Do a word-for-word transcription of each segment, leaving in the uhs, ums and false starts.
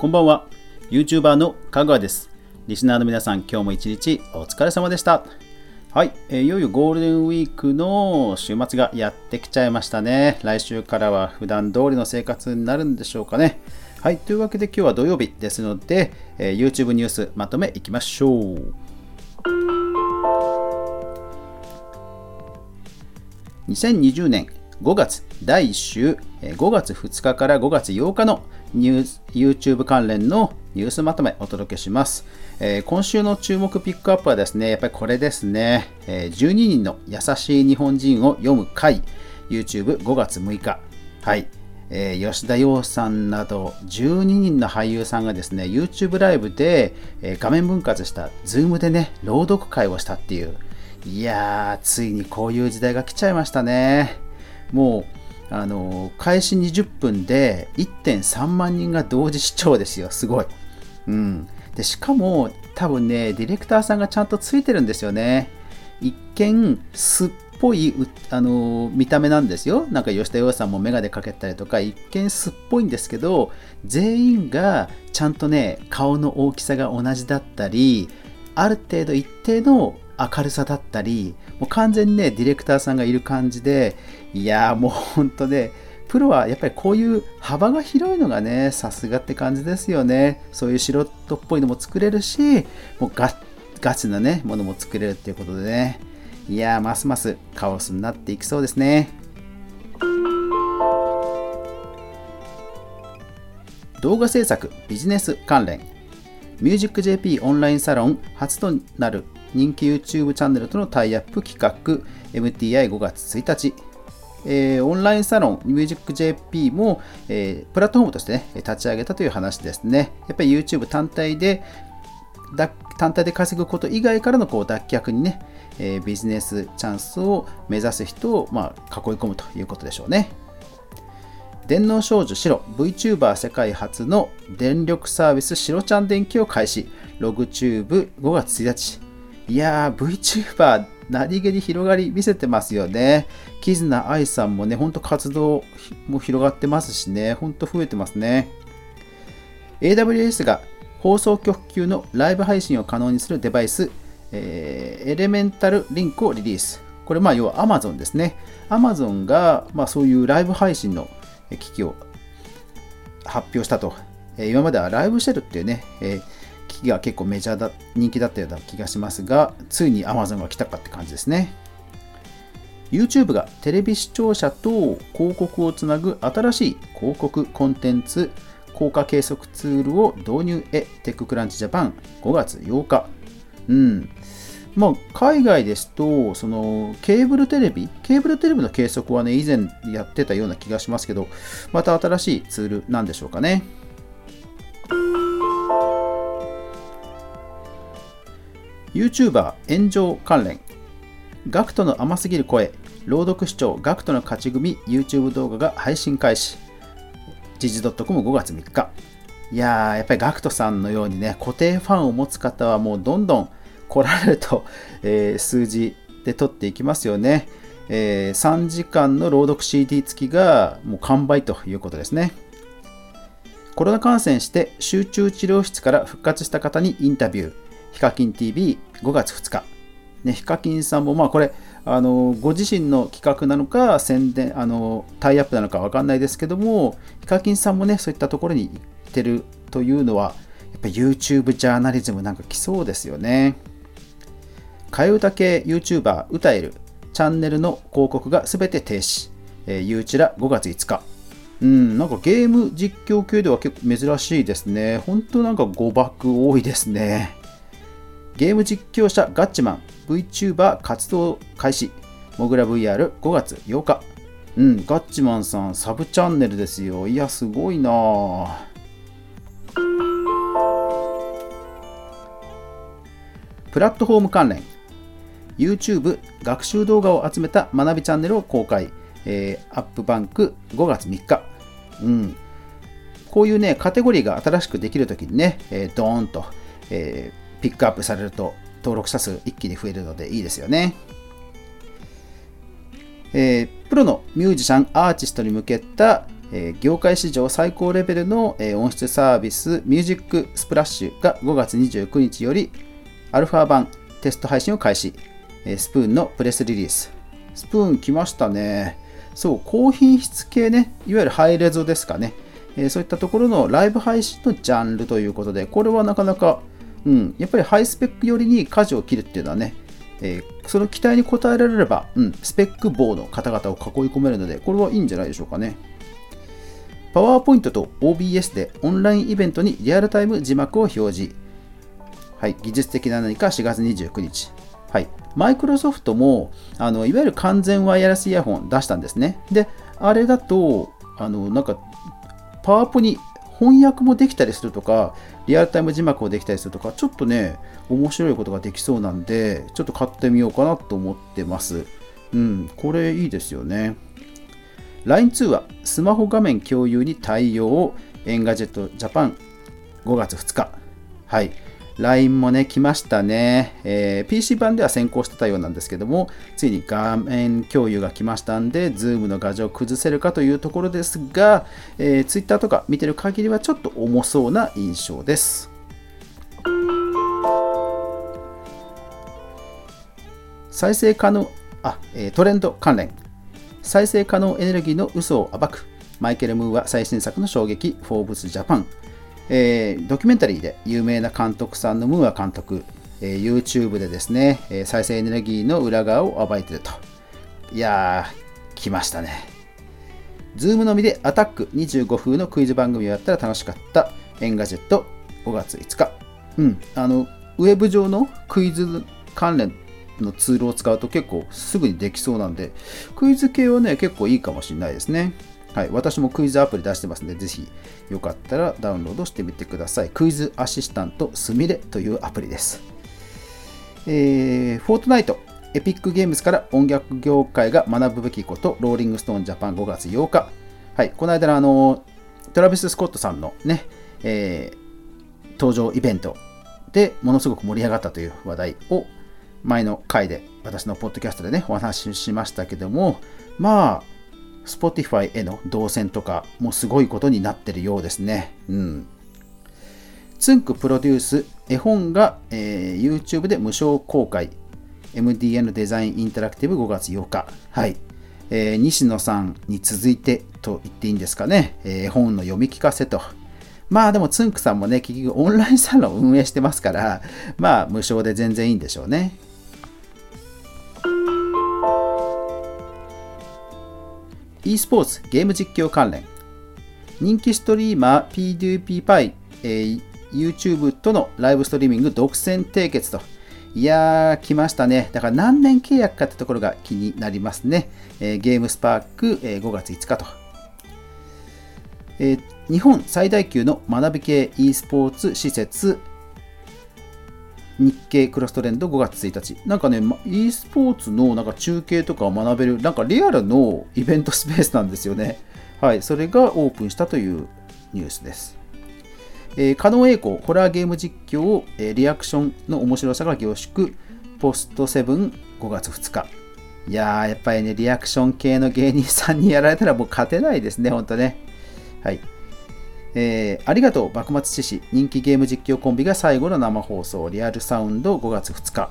こんばんは、YouTuber のかぐわです。リスナーの皆さん、今日も一日お疲れ様でした。はい、えー、いよいよゴールデンウィークの週末がやってきちゃいましたね。来週からは普段通りの生活になるんでしょうかね。はい、というわけで今日は土曜日ですので、えー、YouTube ニュースまとめいきましょう。にせんにじゅうねんごがつだいいっしゅう、ごがつふつかからごがつようかのニュース YouTube 関連のニュースまとめお届けします、えー、今週の注目ピックアップはですね、やっぱりこれですね、えー、じゅうににんの優しい日本人を読む会 YouTubeごがつむいか、はい、えー、吉田洋さんなどじゅうににんの俳優さんがですね YouTube ライブで、えー、画面分割した Zoom でね朗読会をしたっていう、いやーついにこういう時代が来ちゃいましたね。もうあの開始にじゅっぷんで いってんさんまんにんが同時視聴ですよ。すごい、うん、でしかも多分ねディレクターさんがちゃんとついてるんですよね。一見すっぽいあの見た目なんですよ。なんか吉田洋さんもメガネかけたりとか一見すっぽいんですけど、全員がちゃんとね顔の大きさが同じだったり、ある程度一定の明るさだったり、もう完全にねディレクターさんがいる感じで、いやーもう本当ねプロはやっぱりこういう幅が広いのがねさすがって感じですよね。そういう素人っぽいのも作れるし、もう ガ, ガチなねものも作れるっていうことでね、いやーますますカオスになっていきそうですね。動画制作ビジネス関連、 MusicJP オンラインサロン初となる人気 YouTube チャンネルとのタイアップ企画 エムティーアイごがつついたち、えー、オンラインサロン MusicJP も、えー、プラットフォームとして、ね、立ち上げたという話ですね。やっぱり YouTube 単体で単体で稼ぐこと以外からのこう脱却にね、えー、ビジネスチャンスを目指す人を、まあ、囲い込むということでしょうね。電脳少女シロ VTuber 世界初の電力サービスシロちゃん電気を開始、ログチューブごがつついたち。いやー VTuber 何気に広がり見せてますよね。キズナアイさんもねほんと活動も広がってますしね、ほんと増えてますね。 エーダブリューエス が放送局級のライブ配信を可能にするデバイス、えー、エレメンタルリンクをリリース。これまあ要は Amazon ですね。 Amazon がまあそういうライブ配信の機器を発表したと。今まではライブシェルっていうね、えー機器が結構メジャーだ人気だったような気がしますが、ついに Amazon が来たかって感じですね。 YouTube がテレビ視聴者と広告をつなぐ新しい広告コンテンツ効果計測ツールを導入へ、テッククランチジャパンごがつようか。うんまあ、海外ですとそのケーブルテレビケーブルテレビの計測はね以前やってたような気がしますけど、また新しいツールなんでしょうかね。YouTuber 炎上関連、ガクトの甘すぎる声朗読視聴ガクトの勝ち組 YouTube 動画が配信開始、時事 .com ごがつみっか。いやーやっぱりガクトさんのようにね固定ファンを持つ方はもうどんどん来られると、えー、数字で取っていきますよね、えー、さんじかんの朗読 シーディー 付きがもう完売ということですね。コロナ感染して集中治療室から復活した方にインタビュー、ヒカキン ティービーごがつふつか、ね、ヒカキンさんもまあこれあのご自身の企画なのか宣伝あのタイアップなのか分かんないですけども、ヒカキンさんもねそういったところに行ってるというのはやっぱ YouTube ジャーナリズムなんか来そうですよね。替え歌系 YouTuber 歌えるチャンネルの広告がすべて停止、えー、ゆうちらごがついつか。うん、なんかゲーム実況系では結構珍しいですね。本当なんか誤爆多いですね。ゲーム実況者ガッチマン VTuber 活動開始、モグラ ブイアール ごがつようか。うん、ガッチマンさんサブチャンネルですよ。いやすごいなあ。プラットフォーム関連、 YouTube 学習動画を集めた学びチャンネルを公開、えー、アップバンクごがつみっか。うん、こういうねカテゴリーが新しくできるときにね、えー、ドーンと、えーピックアップされると登録者数一気に増えるのでいいですよね。えー、プロのミュージシャンアーティストに向けた、えー、業界史上最高レベルの、えー、音質サービスミュージックスプラッシュがごがつにじゅうくにちよりアルファ版テスト配信を開始、えー、スプーンのプレスリリース。スプーン来ましたね。そう、高品質系ね、いわゆるハイレゾですかね、えー、そういったところのライブ配信のジャンルということで、これはなかなか、うん、やっぱりハイスペック寄りに舵を切るっていうのはね、えー、その期待に応えられれば、うん、スペック棒の方々を囲い込めるので、これはいいんじゃないでしょうかね。パワーポイントと オービーエス でオンラインイベントにリアルタイム字幕を表示。はい、技術的な何かしがつにじゅうくにち。はい、マイクロソフトもあのいわゆる完全ワイヤレスイヤホン出したんですね。で、あれだと、あのなんかパワポに翻訳もできたりするとか、リアルタイム字幕もできたりするとか、ちょっとね、面白いことができそうなんで、ちょっと買ってみようかなと思ってます。うん、これいいですよね。ラインツー はスマホ画面共有に対応、Engadget Japan ごがつふつか。はい。ライン もね、来ましたね、えー。ピーシー 版では先行してたようなんですけども、ついに画面共有が来ましたんで、Zoom の画像を崩せるかというところですが、えー、Twitter とか見てる限りはちょっと重そうな印象です。再生可能、あ、えー、トレンド関連。再生可能エネルギーの嘘を暴く。マイケル・ムーア最新作の衝撃、フォーブスジャパン。えー、ドキュメンタリーで有名な監督さんのムーア監督、えー、YouTube でですね、えー、再生エネルギーの裏側を暴いていると。いやー、来ましたね。Zoom のみでアタックにじゅうご風のクイズ番組をやったら楽しかった。Engadget ごがついつか。うん、あの、ウェブ上のクイズ関連のツールを使うと結構すぐにできそうなんで、クイズ系はね、結構いいかもしれないですね。はい、私もクイズアプリ出してますので、ぜひよかったらダウンロードしてみてください。クイズアシスタントスミレというアプリです。えー、フォートナイト、エピックゲームズから音楽業界が学ぶべきこと、ローリングストーンジャパンごがつようか。はい、この間のあの、トラビス・スコットさんのね、えー、登場イベントでものすごく盛り上がったという話題を前の回で、私のポッドキャストでね、お話ししましたけども、まあ、Spotify への動線とかもすごいことになってるようですね。うん。つんくプロデュース、絵本が、えー、YouTube で無償公開。エムディーエヌ デザインインタラクティブごがつようか。はい。えー、西野さんに続いてと言っていいんですかね。絵本の読み聞かせと。まあでもつんくさんもね、結局オンラインサロン運営してますから、まあ無償で全然いいんでしょうね。e スポーツゲーム実況関連。人気ストリーマー ピーディーピー えー、YouTube とのライブストリーミング独占締結と。いやー、来ましたね。だから何年契約かってところが気になりますね。えー、ゲームスパーク、えー、ごがついつかと、えー。日本最大級の学び系 e スポーツ施設日経クロストレンドごがつついたち。なんかね、e スポーツのなんか中継とかを学べる、なんかリアルのイベントスペースなんですよね。はい、それがオープンしたというニュースです。えー、狩野英孝、ホラーゲーム実況を、えー、リアクションの面白さが凝縮、ポストセブンごがつふつか。いやー、やっぱりね、リアクション系の芸人さんにやられたらもう勝てないですね、ほんとね。はい。えー、ありがとう幕末志士、人気ゲーム実況コンビが最後の生放送、リアルサウンドごがつふつか。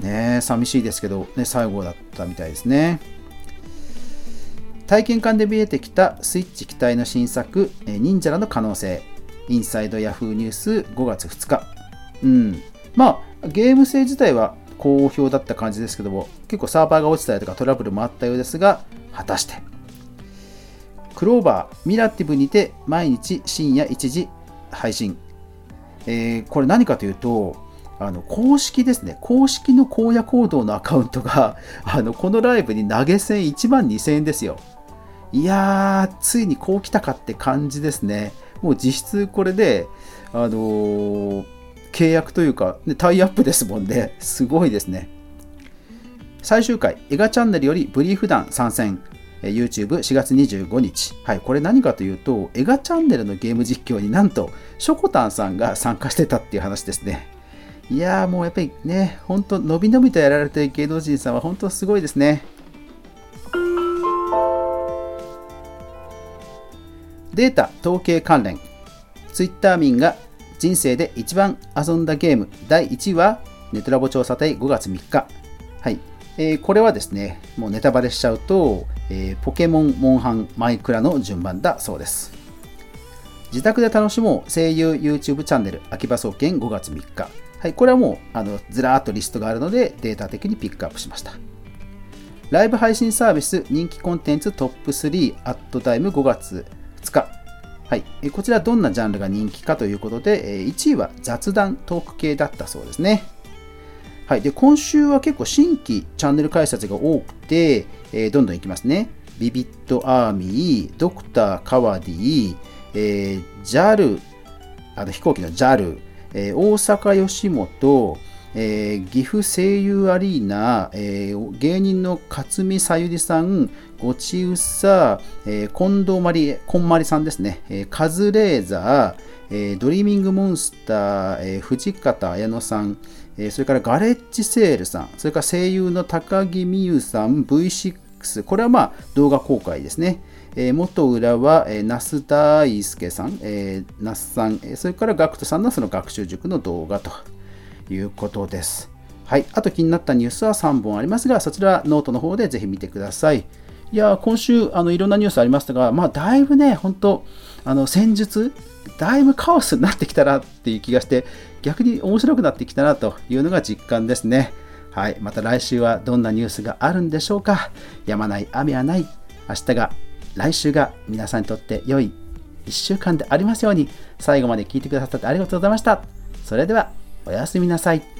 ねえ、寂しいですけど、ね、最後だったみたいですね。体験館で見えてきたスイッチ期待の新作、えー、忍者らの可能性、インサイドヤフーニュースごがつふつか。うん、まあゲーム性自体は好評だった感じですけども、結構サーバーが落ちたりとかトラブルもあったようですが、果たしてクローバー、ミラティブにて毎日深夜いちじ配信。えー、これ何かというと、あの公式ですね、公式の荒野行動のアカウントが、あのこのライブに投げ銭いちまんにせんえんですよ。いやー、ついにこう来たかって感じですね。もう実質これで、あのー、契約というか、ね、タイアップですもんね。すごいですね。最終回、エガチャンネルよりブリーフ団参戦。YouTubeしがつにじゅうごにち。はい、これ何かというと、エガチャンネルのゲーム実況になんとしょこたんさんが参加してたっていう話ですね。いやー、もうやっぱりね、ほんとのびのびとやられている芸能人さんは本当すごいですね。データ統計関連、ツイッター民が人生で一番遊んだゲームだいいちいはネトラボ調査隊ごがつみっか。はい、えー、これはですね、もうネタバレしちゃうと、えー、ポケモン、モンハン、マイクラの順番だそうです。自宅で楽しもう声優 YouTube チャンネル秋葉総研ごがつみっか。はい、これはもうあのずらーっとリストがあるのでデータ的にピックアップしました。ライブ配信サービス人気コンテンツトップスリーアットタイムごがつふつか。はい、こちらどんなジャンルが人気かということで、いちいは雑談トーク系だったそうですね。はい、で今週は結構新規チャンネル開設が多くて、えー、どんどんいきますね。ビビットアーミー、ドクターカワディ、えー、ジャル、あの飛行機の ジャル、えー、大阪吉本、えー、岐阜声優アリーナ、えー、芸人の勝見さゆりさん、ごちうさ、えー、近藤まり、こんまりさんですね、えー、カズレーザー、えー、ドリーミングモンスター、えー、藤方綾乃さん、えー、それからガレッジセールさん、それから声優の高木美優さん、ブイシックス、これはまあ動画公開ですね。えー、元浦和、えー、那須大輔さん、えー、那須さん、えー、それからガクトさんのその学習塾の動画ということです。はい、あと気になったニュースはさんぼんありますが、そちらノートの方でぜひ見てください。いやー、今週あのいろんなニュースありましたが、まあだいぶね、本当あの戦術だいぶカオスになってきたなっていう気がして、逆に面白くなってきたなというのが実感ですね。はい、また来週はどんなニュースがあるんでしょうか。やまない雨はない。明日が来週が皆さんにとって良いいっしゅうかんでありますように。最後まで聞いてくださってありがとうございました。それでは。おやすみなさい。